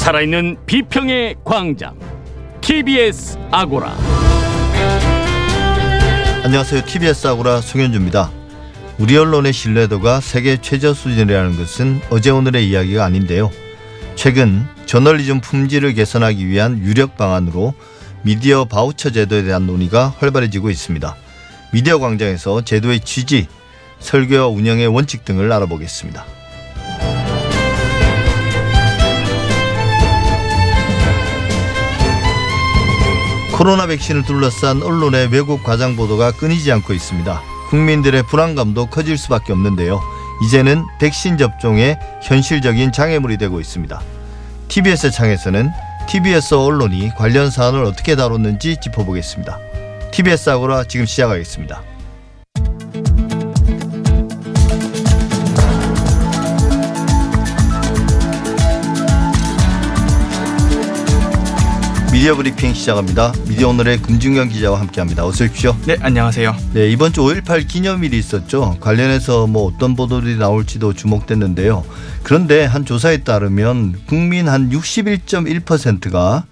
살아있는 비평의 광장 TBS 아고라. 안녕하세요. TBS 아고라 송현주입니다. 우리 언론의 신뢰도가 세계 최저 수준이라는 것은 어제 오늘의 이야기가 아닌데요. 최근 저널리즘 품질을 개선하기 위한 유력 방안으로 미디어 바우처 제도에 대한 논의가 활발해지고 있습니다. 미디어 광장에서 제도의 취지, 설계와 운영의 원칙 등을 알아보겠습니다. 코로나 백신을 둘러싼 언론의 왜곡 과장 보도가 끊이지 않고 있습니다. 국민들의 불안감도 커질 수밖에 없는데요. 이제는 백신 접종의 현실적인 장애물이 되고 있습니다. TBS 창에서는 TBS 언론이 관련 사안을 어떻게 다뤘는지 짚어보겠습니다. TBS 아고라 지금 시작하겠습니다. 미디어 브리핑 시작합니다. 미디어 오늘의 금준경 기자와 함께합니다. 어서 오십시오. 네, 안녕하세요. 네, 이번 주 5.18 기념일이 있었죠. 관련해서 어떤 보도들이 나올지도 주목됐는데요. 그런데 한 조사에 따르면 국민 한 61.1%가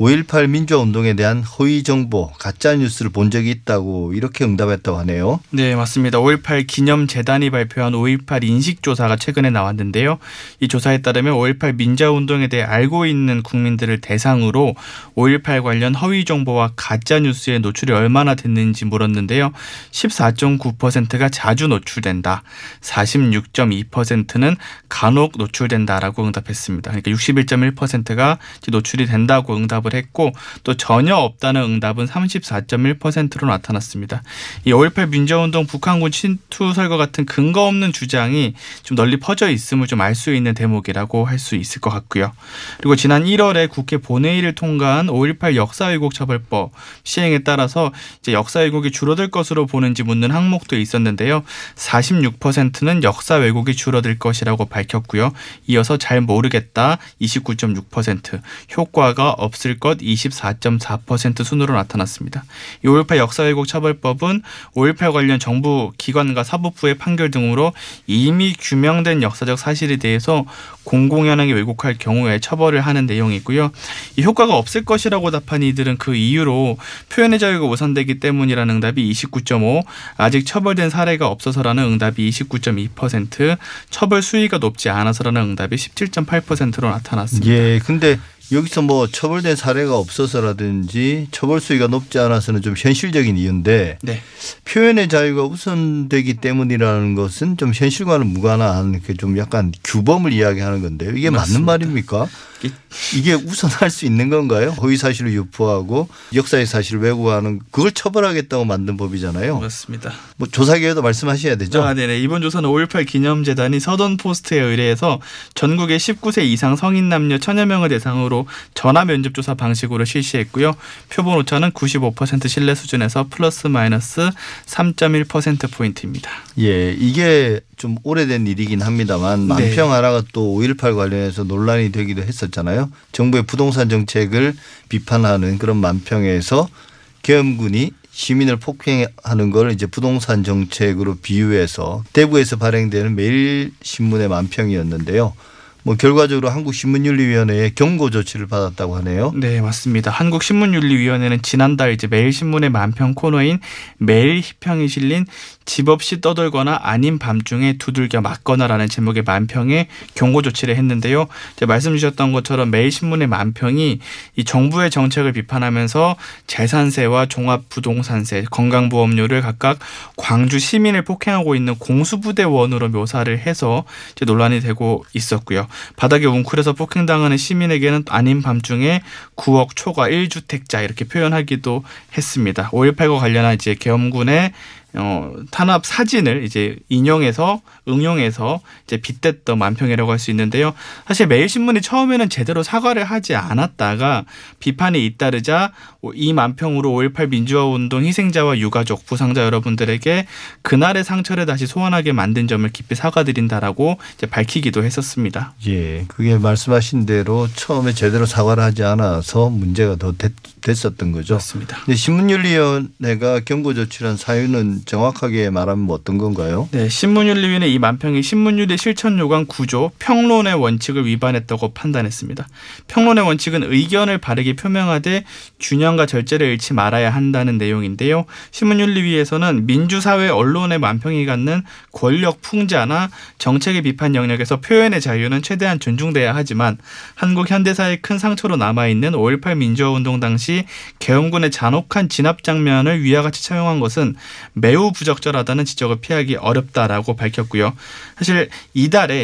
5.18 민주화운동에 대한 허위 정보, 가짜 뉴스를 본 적이 있다고 이렇게 응답했다고 하네요. 네, 맞습니다. 5.18 기념재단이 발표한 5.18 인식조사가 최근에 나왔는데요. 이 조사에 따르면 5.18 민주화운동에 대해 알고 있는 국민들을 대상으로 5.18 관련 허위 정보와 가짜 뉴스의 노출이 얼마나 됐는지 물었는데요. 14.9%가 자주 노출된다, 46.2%는 간혹 노출된다라고 응답했습니다. 그러니까 61.1%가 노출이 된다고 응답 했고, 또 전혀 없다는 응답은 34.1%로 나타났습니다. 이 5.18 민주화운동, 북한군 침투설과 같은 근거 없는 주장이 좀 널리 퍼져 있음을 좀 알 수 있는 대목이라고 할 수 있을 것 같고요. 그리고 지난 1월에 국회 본회의를 통과한 5.18 역사왜곡 처벌법 시행에 따라서 이제 역사왜곡이 줄어들 것으로 보는지 묻는 항목도 있었는데요. 46%는 역사왜곡이 줄어들 것이라고 밝혔고요. 이어서 잘 모르겠다 29.6%, 효과가 없을 것 24.4% 순으로 나타났습니다. 이 5.18 역사왜곡 처벌법은 5.18 관련 정부 기관과 사법부의 판결 등으로 이미 규명된 역사적 사실에 대해서 공공연하게 왜곡할 경우에 처벌을 하는 내용이고요. 이 효과가 없을 것이라고 답한 이들은 그 이유로 표현의 자유가 우선되기 때문이라는 응답이 29.5%, 아직 처벌된 사례가 없어서라는 응답이 29.2%, 처벌 수위가 높지 않아서라는 응답이 17.8%로 나타났습니다. 예, 근데 여기서 처벌된 사례가 없어서라든지 처벌 수위가 높지 않아서는 좀 현실적인 이유인데, 네, 표현의 자유가 우선되기 때문이라는 것은 좀 현실과는 무관한 좀 약간 규범을 이야기하는 건데요. 이게 맞습니다. 맞는 말입니까? 이게 우선할 수 있는 건가요? 허위사실을 유포하고 역사의 사실을 왜곡하는, 그걸 처벌하겠다고 만든 법이잖아요. 맞습니다. 조사 결과도 말씀하셔야 되죠. 아, 네네. 이번 조사는 5.18 기념재단이 서던포스트에 의뢰해서 전국의 19세 이상 성인 남녀 1000여 명을 대상으로 전화 면접조사 방식으로 실시했고요. 표본 오차는 95% 신뢰 수준에서 플러스 마이너스 3.1%포인트입니다. 예, 이게 좀 오래된 일이긴 합니다만, 만평 하나가 또 5.18 관련해서 논란이 되기도 했었잖아요. 정부의 부동산 정책을 비판하는 그런 만평에서 계엄군이 시민을 폭행하는 걸 이제 부동산 정책으로 비유해서 대구에서 발행되는 매일신문의 만평이었는데요. 결과적으로 한국신문윤리위원회의 경고 조치를 받았다고 하네요. 네, 맞습니다. 한국신문윤리위원회는 지난달 이제 매일신문의 만평 코너인 매일 희평이 실린 집 없이 떠돌거나 아닌 밤중에 두들겨 맞거나라는 제목의 만평에 경고 조치를 했는데요. 이제 말씀 주셨던 것처럼 매일신문의 만평이 이 정부의 정책을 비판하면서 재산세와 종합부동산세, 건강보험료를 각각 광주 시민을 폭행하고 있는 공수부대원으로 묘사를 해서 이제 논란이 되고 있었고요. 바닥에 웅크려서 폭행당하는 시민에게는 아닌 밤중에 9억 초과 1주택자 이렇게 표현하기도 했습니다. 5.18과 관련한 이제 계엄군의 탄압 사진을 이제 응용해서 이제 빗댔던 만평이라고 할 수 있는데요. 사실 매일신문이 처음에는 제대로 사과를 하지 않았다가 비판이 잇따르자 이 만평으로 5.18 민주화운동 희생자와 유가족, 부상자 여러분들에게 그날의 상처를 다시 소환하게 만든 점을 깊이 사과드린다라고 이제 밝히기도 했었습니다. 예, 그게 말씀하신 대로 처음에 제대로 사과를 하지 않아서 문제가 더 됐었던 거죠. 맞습니다. 근데 신문윤리위원회가 경고 조치를 한 사유는 정확하게 말하면 어떤 건가요? 네, 신문윤리위는 이 만평이 신문윤리 실천 요강 구조 평론의 원칙을 위반했다고 판단했습니다. 평론의 원칙은 의견을 바르게 표명하되 균형과 절제를 잃지 말아야 한다는 내용인데요. 신문윤리위에서는 민주사회 언론의 만평이 갖는 권력 풍자나 정책의 비판 영역에서 표현의 자유는 최대한 존중돼야 하지만 한국 현대사의 큰 상처로 남아있는 5.18 민주화운동 당시 계엄군의 잔혹한 진압 장면을 위와 같이 차용한 것은 매우 부적절하다는 지적을 피하기 어렵다라고 밝혔고요. 사실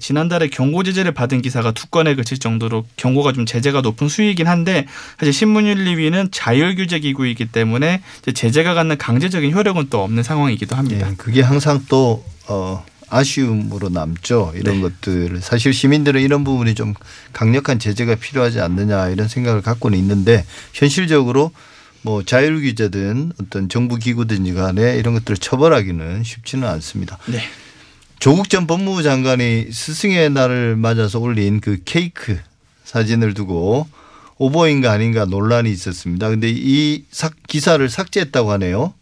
지난달에 경고 제재를 받은 기사가 두 건에 그칠 정도로 경고가 좀 제재가 높은 수위이긴 한데 사실 신문윤리위는 자율규제기구이기 때문에 제재가 갖는 강제적인 효력은 또 없는 상황이기도 합니다. 네, 그게 항상 또 아쉬움으로 남죠. 이런 것들을. 사실 시민들은 이런 부분이 좀 강력한 제재가 필요하지 않느냐 이런 생각을 갖고는 있는데 현실적으로 뭐 자율규제든 어떤 정부기구든지 간에 이런 것들을 처벌하기는 쉽지는 않습니다. 네. 조국 전 법무부 장관이 스승의 날을 맞아서 올린 그 케이크 사진을 두고 오버인가 아닌가 논란이 있었습니다. 그런데 이 기사를 삭제했다고 하네요.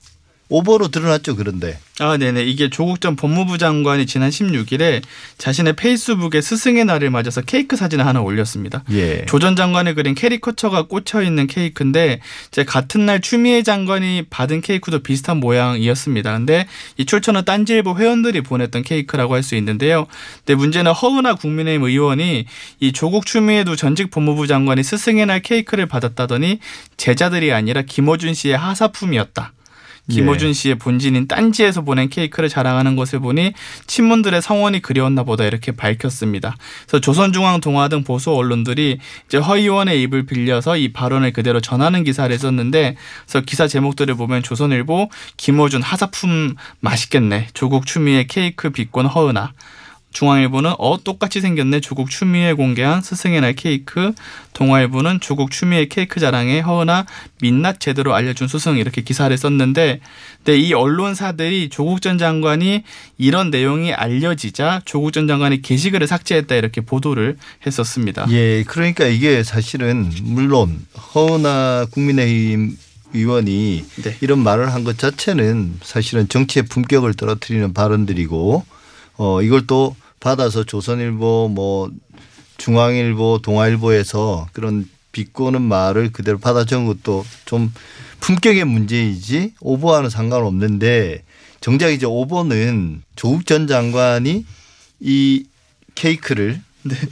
오버로 드러났죠. 그런데. 아, 네네. 이게 조국 전 법무부 장관이 지난 16일에 자신의 페이스북에 스승의 날을 맞아서 케이크 사진을 하나 올렸습니다. 예. 조 전 장관이 그린 캐리커처가 꽂혀있는 케이크인데 같은 날 추미애 장관이 받은 케이크도 비슷한 모양이었습니다. 그런데 이 출처는 딴지일보 회원들이 보냈던 케이크라고 할 수 있는데요. 근데 문제는 허은아 국민의힘 의원이 이 조국 추미애 두 전직 법무부 장관이 스승의 날 케이크를 받았다더니 제자들이 아니라 김어준 씨의 하사품이었다. 김어준 씨의 본진인 딴지에서 보낸 케이크를 자랑하는 것을 보니 친문들의 성원이 그리웠나 보다 이렇게 밝혔습니다. 그래서 조선중앙동아 등 보수 언론들이 허 의원의 입을 빌려서 이 발언을 그대로 전하는 기사를 썼는데 그래서 기사 제목들을 보면 조선일보 김어준 하사품 맛있겠네. 조국 추미애 케이크 비꼰 허은아. 중앙일보는 똑같이 생겼네. 조국 추미애 공개한 스승의 날 케이크. 동아일보는 조국 추미애 케이크 자랑에 허은아 민낯 제대로 알려준 스승 이렇게 기사를 썼는데 근데 이 언론사들이 조국 전 장관이 이런 내용이 알려지자 조국 전 장관이 게시글을 삭제했다 이렇게 보도를 했었습니다. 예, 그러니까 이게 사실은 물론 허은아 국민의힘 의원이 이런 말을 한 것 자체는 사실은 정치의 품격을 떨어뜨리는 발언들이고 이걸 또 받아서 조선일보, 뭐 중앙일보, 동아일보에서 그런 비꼬는 말을 그대로 받아 적은 것도 좀 품격의 문제이지 오버와는 상관없는데 정작 이제 오버는 조국 전 장관이 이 케이크를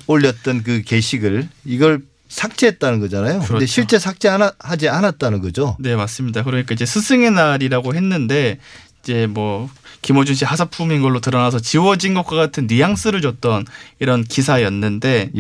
올렸던 그 게시글 이걸 삭제했다는 거잖아요. 그런데 그렇죠. 실제 삭제하지 않았다는 거죠. 네, 맞습니다. 그러니까 이제 스승의 날이라고 했는데 이제 뭐 김어준 씨 하사품인 걸로 드러나서 지워진 것과 같은 뉘앙스를 줬던 이런 기사였는데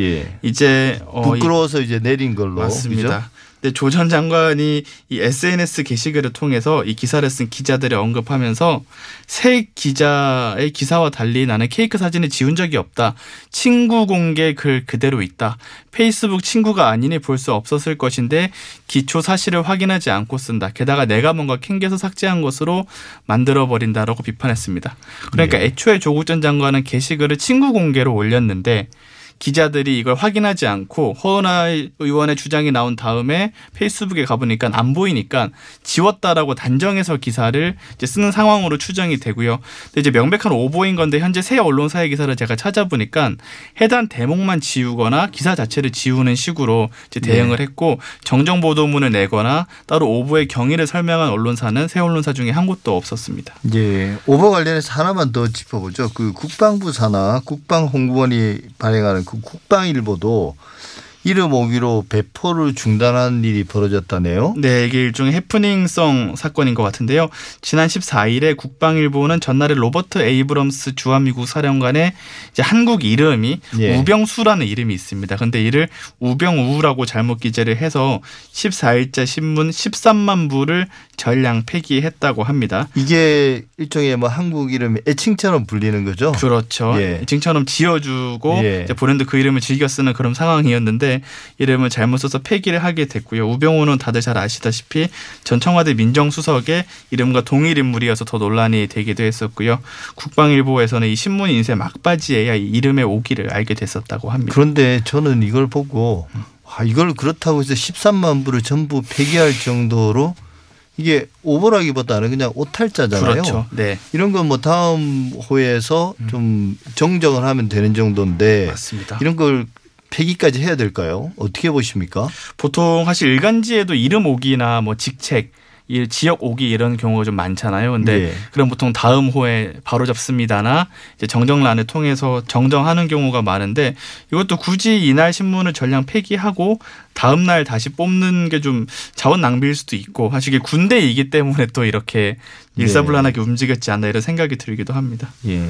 이제 부끄러워서 이제 내린 걸로 맞습니다. 근데 조 전 장관이 이 SNS 게시글을 통해서 이 기사를 쓴 기자들을 언급하면서 새 기자의 기사와 달리 나는 케이크 사진을 지운 적이 없다. 친구 공개 글 그대로 있다. 페이스북 친구가 아니니 볼 수 없었을 것인데 기초 사실을 확인하지 않고 쓴다. 게다가 내가 뭔가 캥겨서 삭제한 것으로 만들어버린다라고 비판했습니다. 그러니까 애초에 조국 전 장관은 게시글을 친구 공개로 올렸는데 기자들이 이걸 확인하지 않고 허은아 의원의 주장이 나온 다음에 페이스북에 가보니까 안 보이니까 지웠다라고 단정해서 기사를 이제 쓰는 상황으로 추정이 되고요. 근데 이제 명백한 오보인 건데 현재 새 언론사의 기사를 제가 찾아보니까 해당 대목만 지우거나 기사 자체를 지우는 식으로 이제 대응을 했고 정정 보도문을 내거나 따로 오보의 경위를 설명한 언론사는 새 언론사 중에 한 곳도 없었습니다. 예, 오보 관련해서 하나만 더 짚어보죠. 그 국방부 산하 국방홍보원이 발행하는 그 국방일보도 이름 오기로 배포를 중단한 일이 벌어졌다네요. 네. 이게 일종의 해프닝성 사건인 것 같은데요. 지난 14일에 국방일보는 전날에 로버트 에이브럼스 주한미국 사령관의 이제 한국 이름이 우병수라는 이름이 있습니다. 그런데 이를 우병우라고 잘못 기재를 해서 14일자 신문 13만 부를 전량 폐기했다고 합니다. 이게 일종의 뭐 한국 이름이 애칭처럼 불리는 거죠? 그렇죠. 애칭처럼 지어주고 이제 브랜드 그 이름을 즐겨 쓰는 그런 상황이었는데 이름을 잘못 써서 폐기를 하게 됐고요. 우병우는 다들 잘 아시다시피 전 청와대 민정수석의 이름과 동일 인물이어서 더 논란이 되기도 했었고요. 국방일보에서는 이 신문 인쇄 막바지에야 이 이름의 오기를 알게 됐었다고 합니다. 그런데 저는 이걸 보고 이걸 그렇다고 해서 13만 부를 전부 폐기할 정도로 이게 오보라기보다는 그냥 오탈자잖아요. 그렇죠. 네. 이런 건 뭐 다음 호에서 좀 정정을 하면 되는 정도인데 맞습니다. 이런 걸 폐기까지 해야 될까요? 어떻게 보십니까? 보통 사실 일간지에도 이름 오기나 뭐 직책 지역 오기 이런 경우가 좀 많잖아요. 그런데 예. 그럼 보통 다음 호에 바로 잡습니다나 이제 정정란을 통해서 정정하는 경우가 많은데 이것도 굳이 이날 신문을 전량 폐기하고 다음 날 다시 뽑는 게 좀 자원 낭비일 수도 있고 사실 이게 군대이기 때문에 또 이렇게 일사불란하게 예. 움직였지 않나 이런 생각이 들기도 합니다. 예.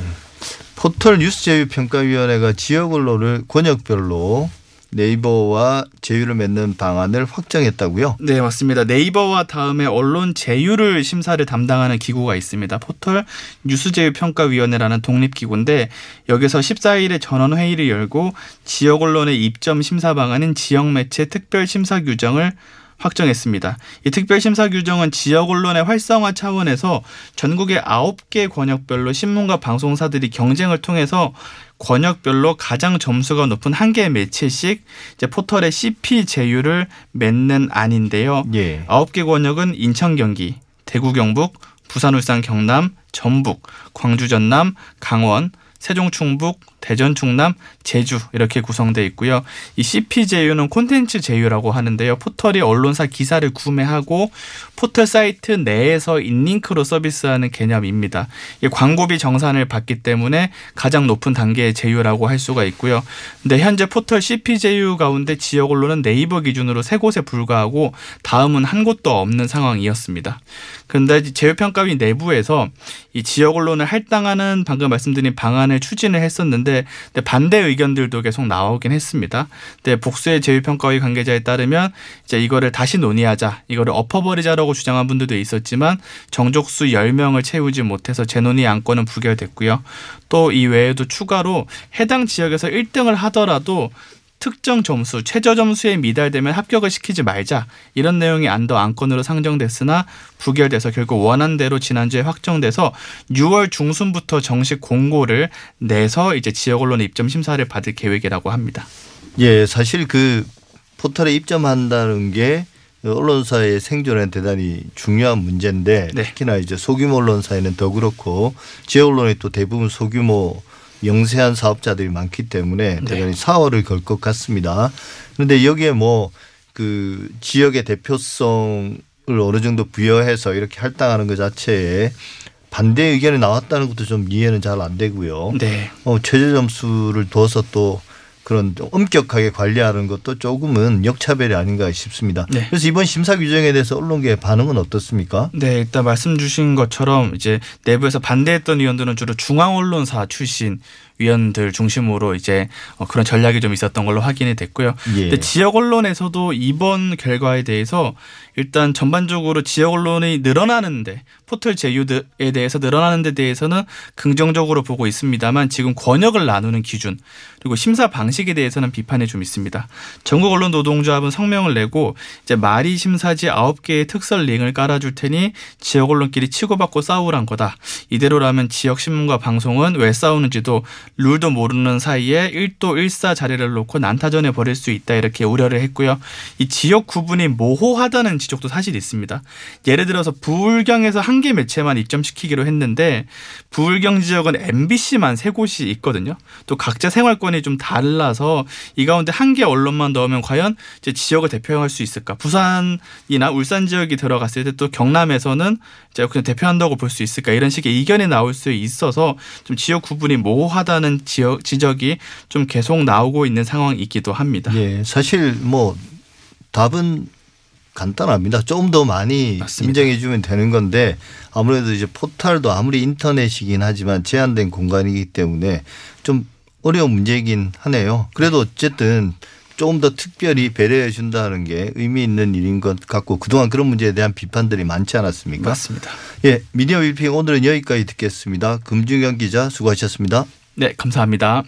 포털 뉴스 제휴 평가위원회가 지역 언론을 권역별로 네이버와 제휴를 맺는 방안을 확정했다고요? 네, 맞습니다. 네이버와 다음에 언론 제휴를 심사를 담당하는 기구가 있습니다. 포털 뉴스제휴평가위원회라는 독립기구인데 여기서 14일에 전원회의를 열고 지역 언론의 입점 심사 방안인 지역매체 특별심사 규정을 확정했습니다. 이 특별심사 규정은 지역 언론의 활성화 차원에서 전국의 9개 권역별로 신문과 방송사들이 경쟁을 통해서 권역별로 가장 점수가 높은 한 개의 매체씩 이제 포털의 CP 제휴를 맺는 안인데요. 예. 9개 권역은 인천, 경기, 대구, 경북, 부산, 울산, 경남, 전북, 광주, 전남, 강원, 세종, 충북, 대전, 충남, 제주 이렇게 구성되어 있고요. 이 CP 제휴는 콘텐츠 제휴라고 하는데요. 포털이 언론사 기사를 구매하고 포털 사이트 내에서 인링크로 서비스하는 개념입니다. 광고비 정산을 받기 때문에 가장 높은 단계의 제휴라고 할 수가 있고요. 그런데 현재 포털 CP 제휴 가운데 지역 언론은 네이버 기준으로 3곳에 불과하고 다음은 한 곳도 없는 상황이었습니다. 그런데 제휴평가위 내부에서 이 지역 언론을 할당하는 방금 말씀드린 방안을 추진을 했었는데 근데 반대 의견들도 계속 나오긴 했습니다. 근데 복수의 제휴평가위 관계자에 따르면 이제 이거를 다시 논의하자, 이거를 엎어버리자라고 주장한 분들도 있었지만 정족수 10명을 채우지 못해서 재논의 안건은 부결됐고요. 또 이 외에도 추가로 해당 지역에서 1등을 하더라도 특정 점수, 최저 점수에 미달되면 합격을 시키지 말자 이런 내용이 안더 안건으로 상정됐으나 부결돼서 결국 원한 대로 지난주에 확정돼서 6월 중순부터 정식 공고를 내서 이제 지역 언론의 입점 심사를 받을 계획이라고 합니다. 예, 사실 그 포털에 입점한다는 게 언론사의 생존에 대단히 중요한 문제인데 네. 특히나 이제 소규모 언론사에는 더 그렇고 지역 언론이 또 대부분 소규모 영세한 사업자들이 많기 때문에 대단히 네. 사활을 걸 것 같습니다. 그런데 여기에 뭐 그 지역의 대표성을 어느 정도 부여해서 이렇게 할당하는 것 자체에 반대 의견이 나왔다는 것도 좀 이해는 잘 안 되고요. 네. 최저 점수를 둬서 또 그런 엄격하게 관리하는 것도 조금은 역차별이 아닌가 싶습니다. 네. 그래서 이번 심사 규정에 대해서 언론계의 반응은 어떻습니까? 네, 일단 말씀 주신 것처럼 이제 내부에서 반대했던 위원들은 주로 중앙 언론사 출신 위원들 중심으로 이제 그런 전략이 좀 있었던 걸로 확인이 됐고요. 예. 근데 지역 언론에서도 이번 결과에 대해서 일단 전반적으로 지역 언론이 늘어나는데 포털 제휴에 대해서 늘어나는 데 대해서는 긍정적으로 보고 있습니다만 지금 권역을 나누는 기준 그리고 심사 방식에 대해서는 비판이 좀 있습니다. 전국 언론 노동조합은 성명을 내고 이제 말이 심사지 9개의 특설 링을 깔아줄 테니 지역 언론끼리 치고받고 싸우란 거다. 이대로라면 지역 신문과 방송은 왜 싸우는지도 룰도 모르는 사이에 1도 1사 자리를 놓고 난타전에 벌일 수 있다 이렇게 우려를 했고요. 이 지역 구분이 모호하다는 지적도 사실 있습니다. 예를 들어서 부울경에서 한 개 매체만 입점시키기로 했는데 부울경 지역은 MBC만 3곳이 있거든요. 또 각자 생활권이 좀 달라서 이 가운데 한 개 언론만 넣으면 과연 이제 지역을 대표할 수 있을까? 부산이나 울산 지역이 들어갔을 때 또 경남에서는 이제 그냥 대표한다고 볼 수 있을까? 이런 식의 이견이 나올 수 있어서 좀 지역 구분이 모호하다 하는 지적이 좀 계속 나오고 있는 상황이기도 합니다. 예, 사실 뭐 답은 간단합니다. 조금 더 많이 맞습니다. 인정해주면 되는 건데 아무래도 이제 포털도 아무리 인터넷이긴 하지만 제한된 공간이기 때문에 좀 어려운 문제이긴 하네요. 그래도 어쨌든 조금 더 특별히 배려해 준다는 게 의미 있는 일인 것 같고 그동안 그런 문제에 대한 비판들이 많지 않았습니까? 맞습니다. 예, 미디어 빌핑 오늘은 여기까지 듣겠습니다. 금준경 기자 수고하셨습니다. 네, 감사합니다.